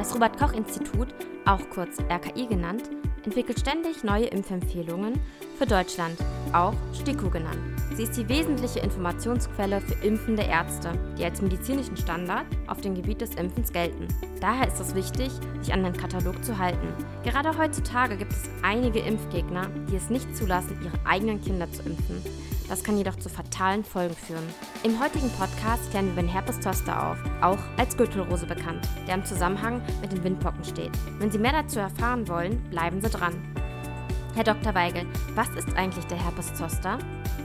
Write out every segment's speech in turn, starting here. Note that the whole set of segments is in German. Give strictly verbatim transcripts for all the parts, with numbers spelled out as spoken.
Das Robert-Koch-Institut, auch kurz R K I genannt, entwickelt ständig neue Impfempfehlungen für Deutschland, auch STIKO genannt. Sie ist die wesentliche Informationsquelle für impfende Ärzte, die als medizinischen Standard auf dem Gebiet des Impfens gelten. Daher ist es wichtig, sich an den Katalog zu halten. Gerade heutzutage gibt es einige Impfgegner, die es nicht zulassen, ihre eigenen Kinder zu impfen. Das kann jedoch zu fatalen Folgen führen. Im heutigen Podcast klären wir den Herpes Zoster auf, auch als Gürtelrose bekannt, der im Zusammenhang mit den Windpocken steht. Wenn Sie mehr dazu erfahren wollen, bleiben Sie dran. Herr Doktor Weigl, was ist eigentlich der Herpes Zoster?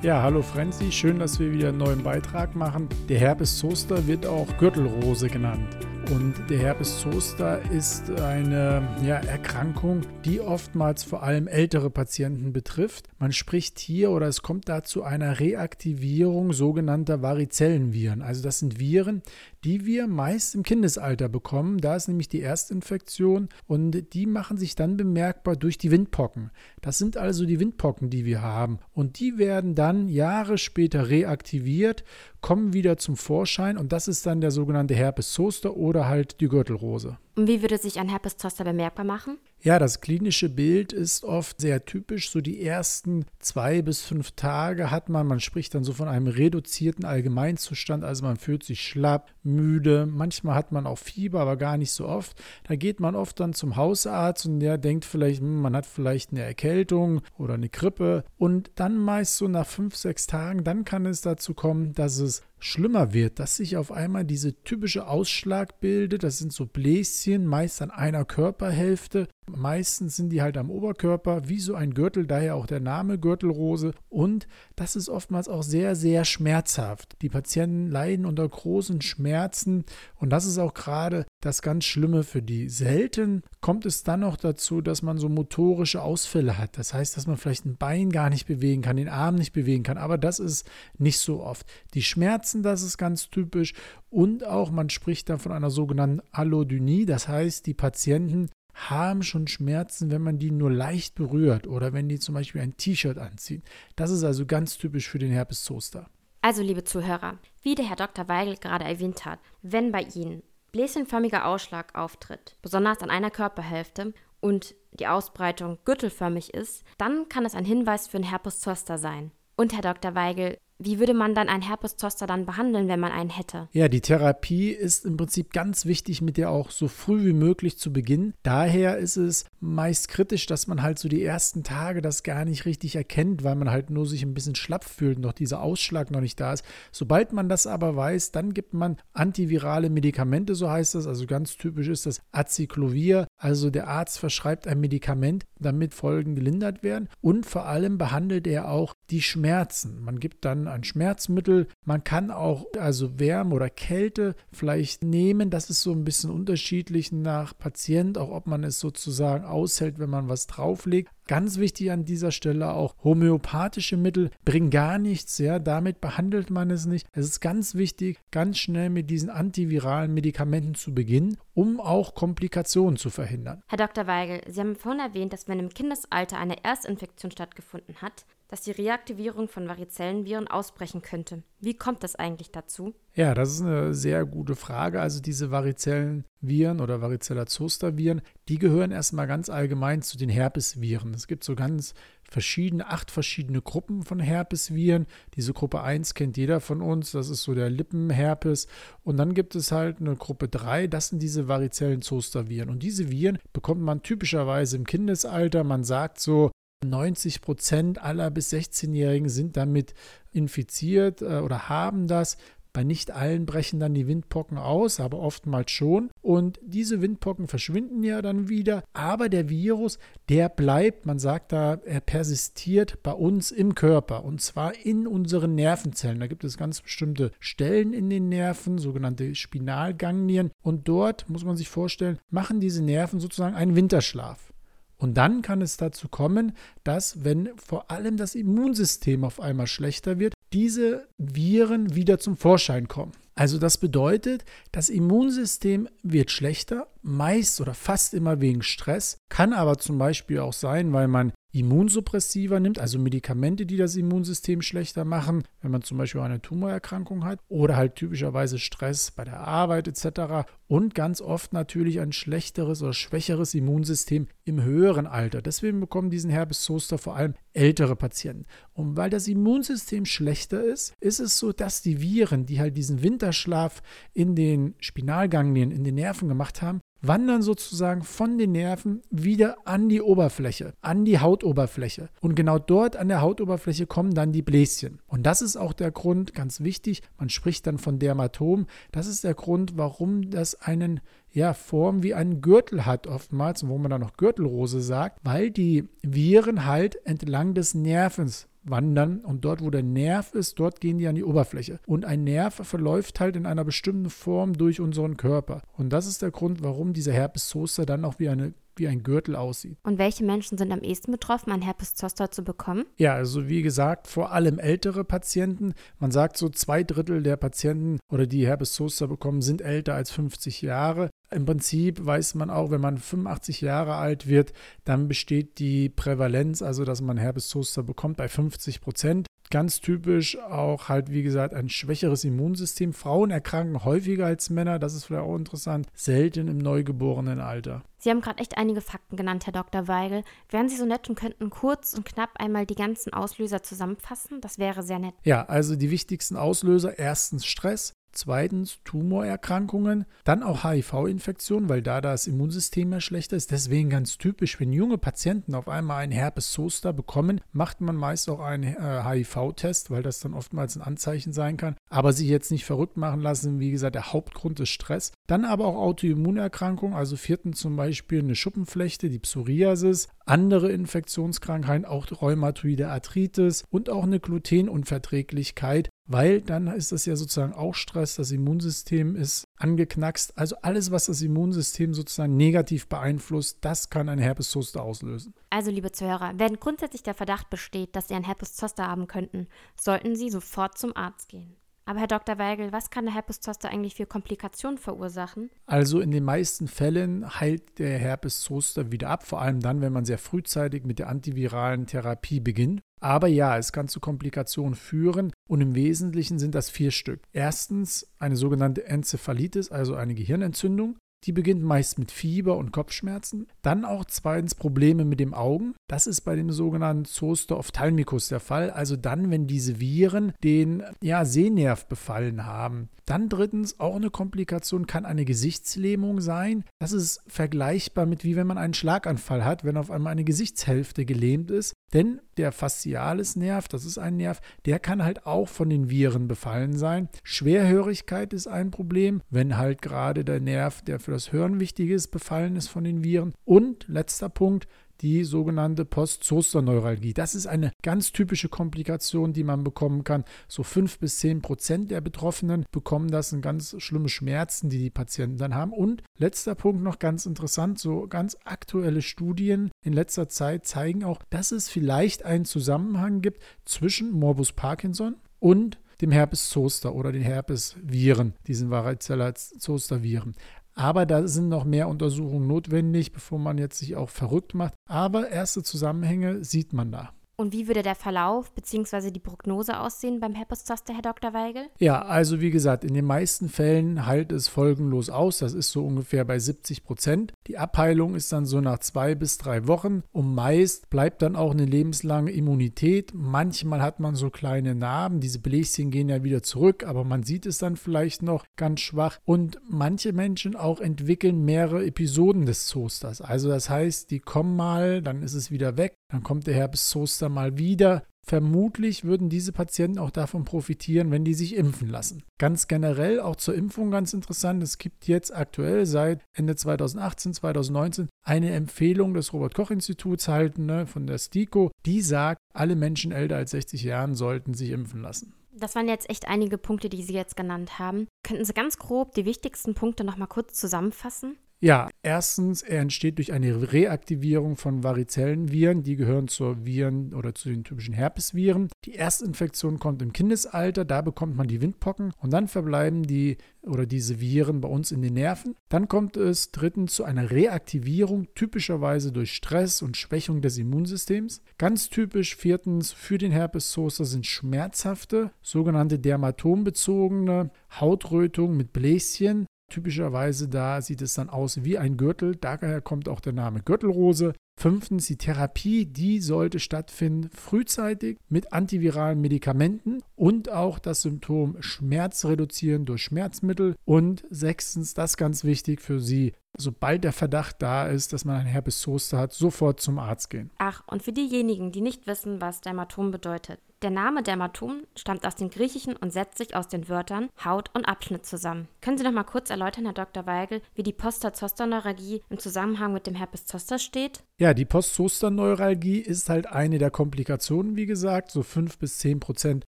Ja, hallo Frenzi, schön, dass wir wieder einen neuen Beitrag machen. Der Herpes Zoster wird auch Gürtelrose genannt. Und der Herpes Zoster ist eine ja, Erkrankung, die oftmals vor allem ältere Patienten betrifft. Man spricht hier oder es kommt da zu einer Reaktivierung sogenannter Varizellenviren. Also das sind Viren, die wir meist im Kindesalter bekommen. Da ist nämlich die Erstinfektion und die machen sich dann bemerkbar durch die Windpocken. Das sind also die Windpocken, die wir haben. Und die werden dann Jahre später reaktiviert, kommen wieder zum Vorschein und das ist dann der sogenannte Herpes Zoster oder halt die Gürtelrose. Und wie würde sich ein Herpes Zoster bemerkbar machen? Ja, das klinische Bild ist oft sehr typisch. So die ersten zwei bis fünf Tage hat man, man spricht dann so von einem reduzierten Allgemeinzustand, also man fühlt sich schlapp, müde, manchmal hat man auch Fieber, aber gar nicht so oft. Da geht man oft dann zum Hausarzt und der denkt vielleicht, man hat vielleicht eine Erkältung oder eine Grippe. Und dann meist so nach fünf, sechs Tagen, dann kann es dazu kommen, dass es schlimmer wird, dass sich auf einmal diese typische Ausschlag bildet. Das sind so Bläschen, meist an einer Körperhälfte. Meistens sind die halt am Oberkörper, wie so ein Gürtel, daher auch der Name Gürtelrose. Und das ist oftmals auch sehr, sehr schmerzhaft. Die Patienten leiden unter großen Schmerzen und das ist auch gerade das ganz Schlimme für die. Selten kommt es dann noch dazu, dass man so motorische Ausfälle hat. Das heißt, dass man vielleicht ein Bein gar nicht bewegen kann, den Arm nicht bewegen kann, aber das ist nicht so oft. Die Schmerzen, das ist ganz typisch und auch man spricht dann von einer sogenannten Allodynie, das heißt, die Patienten haben schon Schmerzen, wenn man die nur leicht berührt oder wenn die zum Beispiel ein T-Shirt anziehen. Das ist also ganz typisch für den Herpes Zoster. Also liebe Zuhörer, wie der Herr Doktor Weigl gerade erwähnt hat, wenn bei Ihnen bläschenförmiger Ausschlag auftritt, besonders an einer Körperhälfte und die Ausbreitung gürtelförmig ist, dann kann es ein Hinweis für einen Herpes Zoster sein. Und Herr Doktor Weigl, wie würde man dann einen Herpes Zoster dann behandeln, wenn man einen hätte? Ja, die Therapie ist im Prinzip ganz wichtig, mit der auch so früh wie möglich zu beginnen. Daher ist es meist kritisch, dass man halt so die ersten Tage das gar nicht richtig erkennt, weil man halt nur sich ein bisschen schlapp fühlt und noch dieser Ausschlag noch nicht da ist. Sobald man das aber weiß, dann gibt man antivirale Medikamente, so heißt das. Also ganz typisch ist das Aciclovir. Also der Arzt verschreibt ein Medikament, damit Folgen gelindert werden. Und vor allem behandelt er auch die Schmerzen. Man gibt dann ein Schmerzmittel. Man kann auch also Wärme oder Kälte vielleicht nehmen. Das ist so ein bisschen unterschiedlich nach Patient, auch ob man es sozusagen aushält, wenn man was drauflegt. Ganz wichtig an dieser Stelle auch, homöopathische Mittel bringen gar nichts, ja, damit behandelt man es nicht. Es ist ganz wichtig, ganz schnell mit diesen antiviralen Medikamenten zu beginnen, um auch Komplikationen zu verhindern. Herr Doktor Weigl, Sie haben vorhin erwähnt, dass wenn im Kindesalter eine Erstinfektion stattgefunden hat, dass die Reaktivierung von Varizellenviren ausbrechen könnte. Wie kommt das eigentlich dazu? Ja, das ist eine sehr gute Frage. Also diese Varizellenviren oder Varizella-Zoster-Viren, die gehören erstmal ganz allgemein zu den Herpesviren. Es gibt so ganz verschiedene, acht verschiedene Gruppen von Herpesviren. Diese Gruppe eins kennt jeder von uns, das ist so der Lippenherpes. Und dann gibt es halt eine Gruppe drei, das sind diese Varizellen-Zoster-Viren. Und diese Viren bekommt man typischerweise im Kindesalter, man sagt so, neunzig Prozent aller bis sechzehnjährigen sind damit infiziert äh, oder haben das. Bei nicht allen brechen dann die Windpocken aus, aber oftmals schon. Und diese Windpocken verschwinden ja dann wieder. Aber der Virus, der bleibt, man sagt da, er persistiert bei uns im Körper. Und zwar in unseren Nervenzellen. Da gibt es ganz bestimmte Stellen in den Nerven, sogenannte Spinalganglien. Und dort, muss man sich vorstellen, machen diese Nerven sozusagen einen Winterschlaf. Und dann kann es dazu kommen, dass, wenn vor allem das Immunsystem auf einmal schlechter wird, diese Viren wieder zum Vorschein kommen. Also das bedeutet, das Immunsystem wird schlechter, meist oder fast immer wegen Stress, kann aber zum Beispiel auch sein, weil man Immunsuppressiva nimmt, also Medikamente, die das Immunsystem schlechter machen, wenn man zum Beispiel eine Tumorerkrankung hat oder halt typischerweise Stress bei der Arbeit et cetera und ganz oft natürlich ein schlechteres oder schwächeres Immunsystem im höheren Alter. Deswegen bekommen diesen Herpes Zoster vor allem ältere Patienten. Und weil das Immunsystem schlechter ist, ist es so, dass die Viren, die halt diesen Winterschlaf in den Spinalganglien, in den Nerven gemacht haben, wandern sozusagen von den Nerven wieder an die Oberfläche, an die Hautoberfläche. Und genau dort an der Hautoberfläche kommen dann die Bläschen. Und das ist auch der Grund, ganz wichtig, man spricht dann von Dermatom, das ist der Grund, warum das einen ja, Form wie einen Gürtel hat oftmals, wo man dann noch Gürtelrose sagt, weil die Viren halt entlang des Nervens wandern und dort, wo der Nerv ist, dort gehen die an die Oberfläche. Und ein Nerv verläuft halt in einer bestimmten Form durch unseren Körper. Und das ist der Grund, warum dieser Herpes Zoster dann auch wie eine wie ein Gürtel aussieht. Und welche Menschen sind am ehesten betroffen, einen Herpes Zoster zu bekommen? Ja, also wie gesagt, vor allem ältere Patienten. Man sagt so, zwei Drittel der Patienten oder die Herpes Zoster bekommen, sind älter als fünfzig Jahre. Im Prinzip weiß man auch, wenn man fünfundachtzig Jahre alt wird, dann besteht die Prävalenz, also dass man Herpes Zoster bekommt, bei fünfzig Prozent. Ganz typisch auch halt, wie gesagt, ein schwächeres Immunsystem. Frauen erkranken häufiger als Männer, das ist vielleicht auch interessant, selten im neugeborenen Alter. Sie haben gerade echt einige Fakten genannt, Herr Doktor Weigl. Wären Sie so nett und könnten kurz und knapp einmal die ganzen Auslöser zusammenfassen? Das wäre sehr nett. Ja, also die wichtigsten Auslöser, erstens Stress. Zweitens Tumorerkrankungen, dann auch H I V-Infektionen, weil da das Immunsystem ja schlechter ist. Deswegen ganz typisch, wenn junge Patienten auf einmal einen Herpes Zoster bekommen, macht man meist auch einen äh, H I V-Test, weil das dann oftmals ein Anzeichen sein kann. Aber sich jetzt nicht verrückt machen lassen, wie gesagt, der Hauptgrund ist Stress. Dann aber auch Autoimmunerkrankungen, also viertens zum Beispiel eine Schuppenflechte, die Psoriasis, andere Infektionskrankheiten, auch rheumatoide Arthritis und auch eine Glutenunverträglichkeit. Weil dann ist das ja sozusagen auch Stress, das Immunsystem ist angeknackst. Also alles, was das Immunsystem sozusagen negativ beeinflusst, das kann ein Herpes Zoster auslösen. Also liebe Zuhörer, wenn grundsätzlich der Verdacht besteht, dass Sie einen Herpes Zoster haben könnten, sollten Sie sofort zum Arzt gehen. Aber Herr Doktor Weigl, was kann der Herpes Zoster eigentlich für Komplikationen verursachen? Also in den meisten Fällen heilt der Herpes Zoster wieder ab, vor allem dann, wenn man sehr frühzeitig mit der antiviralen Therapie beginnt. Aber ja, es kann zu Komplikationen führen und im Wesentlichen sind das vier Stück. Erstens eine sogenannte Enzephalitis, also eine Gehirnentzündung. Die beginnt meist mit Fieber und Kopfschmerzen. Dann auch zweitens Probleme mit dem Augen. Das ist bei dem sogenannten Zoster ophthalmicus der Fall. Also dann, wenn diese Viren den ja, Sehnerv befallen haben. Dann drittens auch eine Komplikation kann eine Gesichtslähmung sein. Das ist vergleichbar mit wie wenn man einen Schlaganfall hat, wenn auf einmal eine Gesichtshälfte gelähmt ist. Denn der Facialis-Nerv, das ist ein Nerv, der kann halt auch von den Viren befallen sein. Schwerhörigkeit ist ein Problem, wenn halt gerade der Nerv, der für das Hören wichtig ist, befallen ist von den Viren. Und letzter Punkt, die sogenannte Post-Zoster-Neuralgie. Das ist eine ganz typische Komplikation, die man bekommen kann. So fünf bis zehn Prozent der Betroffenen bekommen das und ganz schlimme Schmerzen, die die Patienten dann haben. Und letzter Punkt noch ganz interessant, so ganz aktuelle Studien in letzter Zeit zeigen auch, dass es vielleicht einen Zusammenhang gibt zwischen Morbus Parkinson und dem Herpes Zoster oder den Herpes-Viren, diesen Varizella-Zoster-Viren. Aber da sind noch mehr Untersuchungen notwendig, bevor man jetzt sich auch verrückt macht. Aber erste Zusammenhänge sieht man da. Und wie würde der Verlauf bzw. die Prognose aussehen beim Herpes Zoster, Herr Doktor Weigl? Ja, also wie gesagt, in den meisten Fällen heilt es folgenlos aus. Das ist so ungefähr bei siebzig Prozent. Die Abheilung ist dann so nach zwei bis drei Wochen. Und meist bleibt dann auch eine lebenslange Immunität. Manchmal hat man so kleine Narben. Diese Bläschen gehen ja wieder zurück, aber man sieht es dann vielleicht noch ganz schwach. Und manche Menschen auch entwickeln mehrere Episoden des Zosters. Also das heißt, die kommen mal, dann ist es wieder weg. Dann kommt der Herpes Zoster mal wieder. Vermutlich würden diese Patienten auch davon profitieren, wenn die sich impfen lassen. Ganz generell auch zur Impfung ganz interessant. Es gibt jetzt aktuell seit Ende zweitausendachtzehn, zweitausendneunzehn eine Empfehlung des Robert-Koch-Instituts halt, ne, von der STIKO, die sagt, alle Menschen älter als sechzig Jahren sollten sich impfen lassen. Das waren jetzt echt einige Punkte, die Sie jetzt genannt haben. Könnten Sie ganz grob die wichtigsten Punkte nochmal kurz zusammenfassen? Ja, erstens, er entsteht durch eine Reaktivierung von Varizellenviren. Die gehören zur Viren oder zu den typischen Herpesviren. Die Erstinfektion kommt im Kindesalter, da bekommt man die Windpocken und dann verbleiben die oder diese Viren bei uns in den Nerven. Dann kommt es drittens zu einer Reaktivierung, typischerweise durch Stress und Schwächung des Immunsystems. Ganz typisch viertens für den Herpes Zoster sind schmerzhafte, sogenannte dermatombezogene Hautrötungen mit Bläschen. Typischerweise da sieht es dann aus wie ein Gürtel, daher kommt auch der Name Gürtelrose. Fünftens, die Therapie, die sollte stattfinden frühzeitig mit antiviralen Medikamenten und auch das Symptom Schmerz reduzieren durch Schmerzmittel. Und sechstens, das ist ganz wichtig für Sie, sobald der Verdacht da ist, dass man einen Herpes Zoster hat, sofort zum Arzt gehen. Ach, und für diejenigen, die nicht wissen, was Dermatom bedeutet. Der Name Dermatom stammt aus dem Griechischen und setzt sich aus den Wörtern Haut und Abschnitt zusammen. Können Sie noch mal kurz erläutern, Herr Doktor Weigl, wie die Post-Zoster-Neuralgie im Zusammenhang mit dem Herpes Zoster steht? Ja, die Post-Zoster-Neuralgie ist halt eine der Komplikationen, wie gesagt. So fünf bis zehn Prozent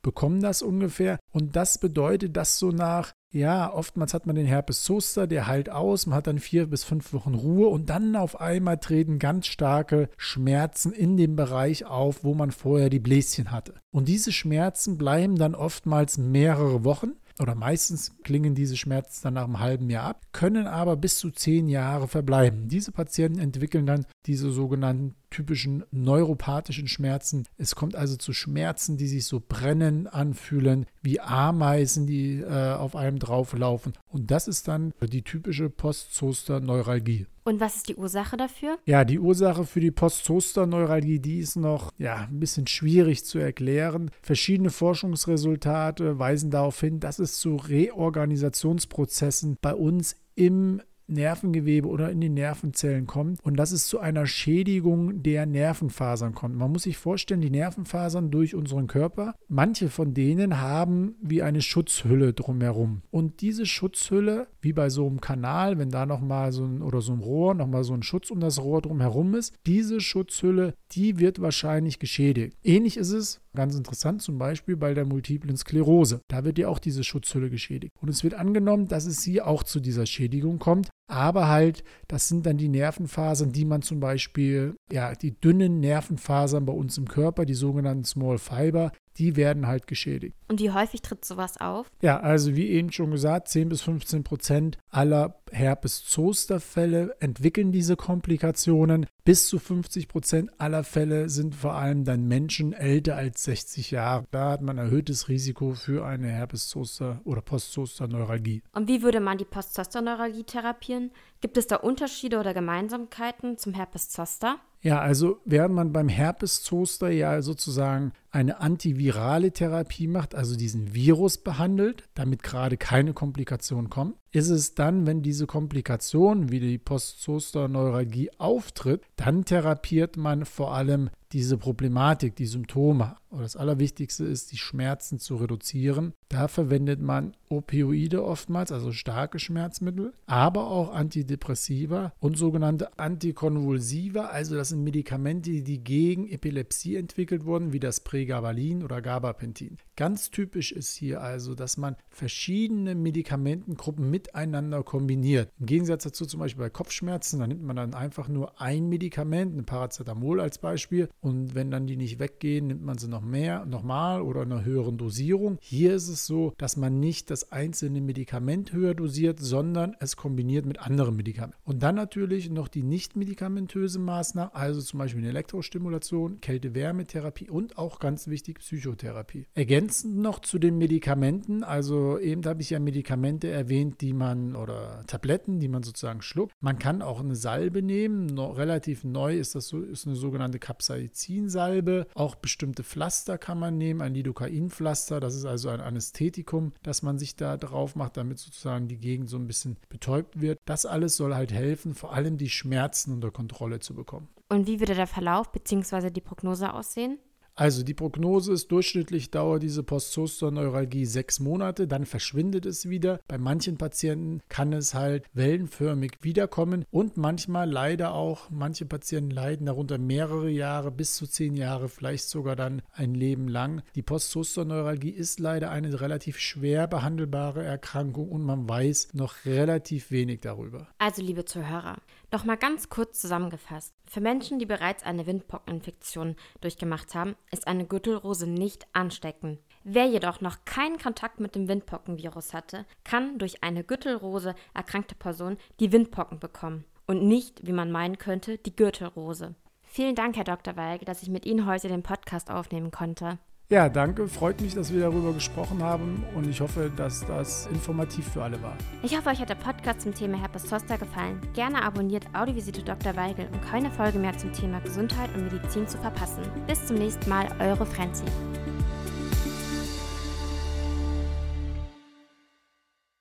bekommen das ungefähr. Und das bedeutet, dass so nach, ja, oftmals hat man den Herpes Zoster, der heilt aus, man hat dann vier bis fünf Wochen Ruhe und dann auf einmal treten ganz starke Schmerzen in dem Bereich auf, wo man vorher die Bläschen hatte. Und diese Schmerzen bleiben dann oftmals mehrere Wochen oder meistens klingen diese Schmerzen dann nach einem halben Jahr ab, können aber bis zu zehn Jahre verbleiben. Diese Patienten entwickeln dann diese sogenannten typischen neuropathischen Schmerzen. Es kommt also zu Schmerzen, die sich so brennen anfühlen, wie Ameisen, die äh, auf einem drauflaufen. Und das ist dann die typische Post-Zoster-Neuralgie. Und was ist die Ursache dafür? Ja, die Ursache für die Post-Zoster-Neuralgie, die ist noch ja, ein bisschen schwierig zu erklären. Verschiedene Forschungsresultate weisen darauf hin, dass es zu Reorganisationsprozessen bei uns im Nervengewebe oder in den Nervenzellen kommt und dass es zu einer Schädigung der Nervenfasern kommt. Man muss sich vorstellen, die Nervenfasern durch unseren Körper, manche von denen haben wie eine Schutzhülle drumherum. Und diese Schutzhülle, wie bei so einem Kanal, wenn da nochmal so ein oder so ein Rohr, nochmal so ein Schutz um das Rohr drumherum ist, diese Schutzhülle, die wird wahrscheinlich geschädigt. Ähnlich ist es ganz interessant zum Beispiel bei der multiplen Sklerose. Da wird ja auch diese Schutzhülle geschädigt. Und es wird angenommen, dass es hier auch zu dieser Schädigung kommt. Aber halt, das sind dann die Nervenfasern, die man zum Beispiel, ja, die dünnen Nervenfasern bei uns im Körper, die sogenannten Small Fiber, die werden halt geschädigt. Und wie häufig tritt sowas auf? Ja, also wie eben schon gesagt, zehn bis fünfzehn Prozent aller Herpes-Zoster-Fälle entwickeln diese Komplikationen. Bis zu fünfzig Prozent aller Fälle sind vor allem dann Menschen älter als sechzig Jahre. Da hat man erhöhtes Risiko für eine Herpes-Zoster- oder Post-Zoster-Neuralgie. Und wie würde man die Post-Zoster-Neuralgie therapieren? Gibt es da Unterschiede oder Gemeinsamkeiten zum Herpes-Zoster? Ja, also während man beim Herpes-Zoster ja sozusagen eine antivirale Therapie macht, also diesen Virus behandelt, damit gerade keine Komplikationen kommen, ist es dann, wenn diese Komplikation wie die Post-Zoster-Neuralgie auftritt, dann therapiert man vor allem diese Problematik, die Symptome. Und das Allerwichtigste ist, die Schmerzen zu reduzieren. Da verwendet man Opioide oftmals, also starke Schmerzmittel, aber auch Antidepressiva und sogenannte Antikonvulsiva. Also das sind Medikamente, die gegen Epilepsie entwickelt wurden, wie das Pregabalin oder Gabapentin. Ganz typisch ist hier also, dass man verschiedene Medikamentengruppen miteinander kombiniert. Im Gegensatz dazu zum Beispiel bei Kopfschmerzen, da nimmt man dann einfach nur ein Medikament, ein Paracetamol als Beispiel. Und wenn dann die nicht weggehen, nimmt man sie noch mehr, nochmal oder in einer höheren Dosierung. Hier ist es so, dass man nicht das einzelne Medikament höher dosiert, sondern es kombiniert mit anderen Medikamenten. Und dann natürlich noch die nicht medikamentöse Maßnahmen, also zum Beispiel eine Elektrostimulation, Kälte-Wärme-Therapie und auch ganz wichtig Psychotherapie. Ergänzend noch zu den Medikamenten, also eben habe ich ja Medikamente erwähnt, die man oder Tabletten, die man sozusagen schluckt. Man kann auch eine Salbe nehmen, no, relativ neu ist das so, ist eine sogenannte Capsaicin-Salbe, auch bestimmte Pflaster kann man nehmen, ein Lidocain-Pflaster, das ist also ein Anästhetikum, das man sich da drauf macht, damit sozusagen die Gegend so ein bisschen betäubt wird. Das alles soll halt helfen, vor allem die Schmerzen unter Kontrolle zu bekommen. Und wie würde der Verlauf bzw. die Prognose aussehen? Also die Prognose ist, durchschnittlich dauert diese Post-Zoster-Neuralgie sechs Monate, dann verschwindet es wieder. Bei manchen Patienten kann es halt wellenförmig wiederkommen und manchmal leider auch, manche Patienten leiden darunter mehrere Jahre, bis zu zehn Jahre, vielleicht sogar dann ein Leben lang. Die Post-Zoster-Neuralgie ist leider eine relativ schwer behandelbare Erkrankung und man weiß noch relativ wenig darüber. Also liebe Zuhörer, nochmal ganz kurz zusammengefasst. Für Menschen, die bereits eine Windpockeninfektion durchgemacht haben, ist eine Gürtelrose nicht ansteckend. Wer jedoch noch keinen Kontakt mit dem Windpockenvirus hatte, kann durch eine Gürtelrose erkrankte Person die Windpocken bekommen und nicht, wie man meinen könnte, die Gürtelrose. Vielen Dank, Herr Doktor Weigl, dass ich mit Ihnen heute den Podcast aufnehmen konnte. Ja, danke. Freut mich, dass wir darüber gesprochen haben und ich hoffe, dass das informativ für alle war. Ich hoffe, euch hat der Podcast zum Thema Herpes Zoster gefallen. Gerne abonniert Audiovisite Doktor Weigl, um keine Folge mehr zum Thema Gesundheit und Medizin zu verpassen. Bis zum nächsten Mal, eure Frenzi.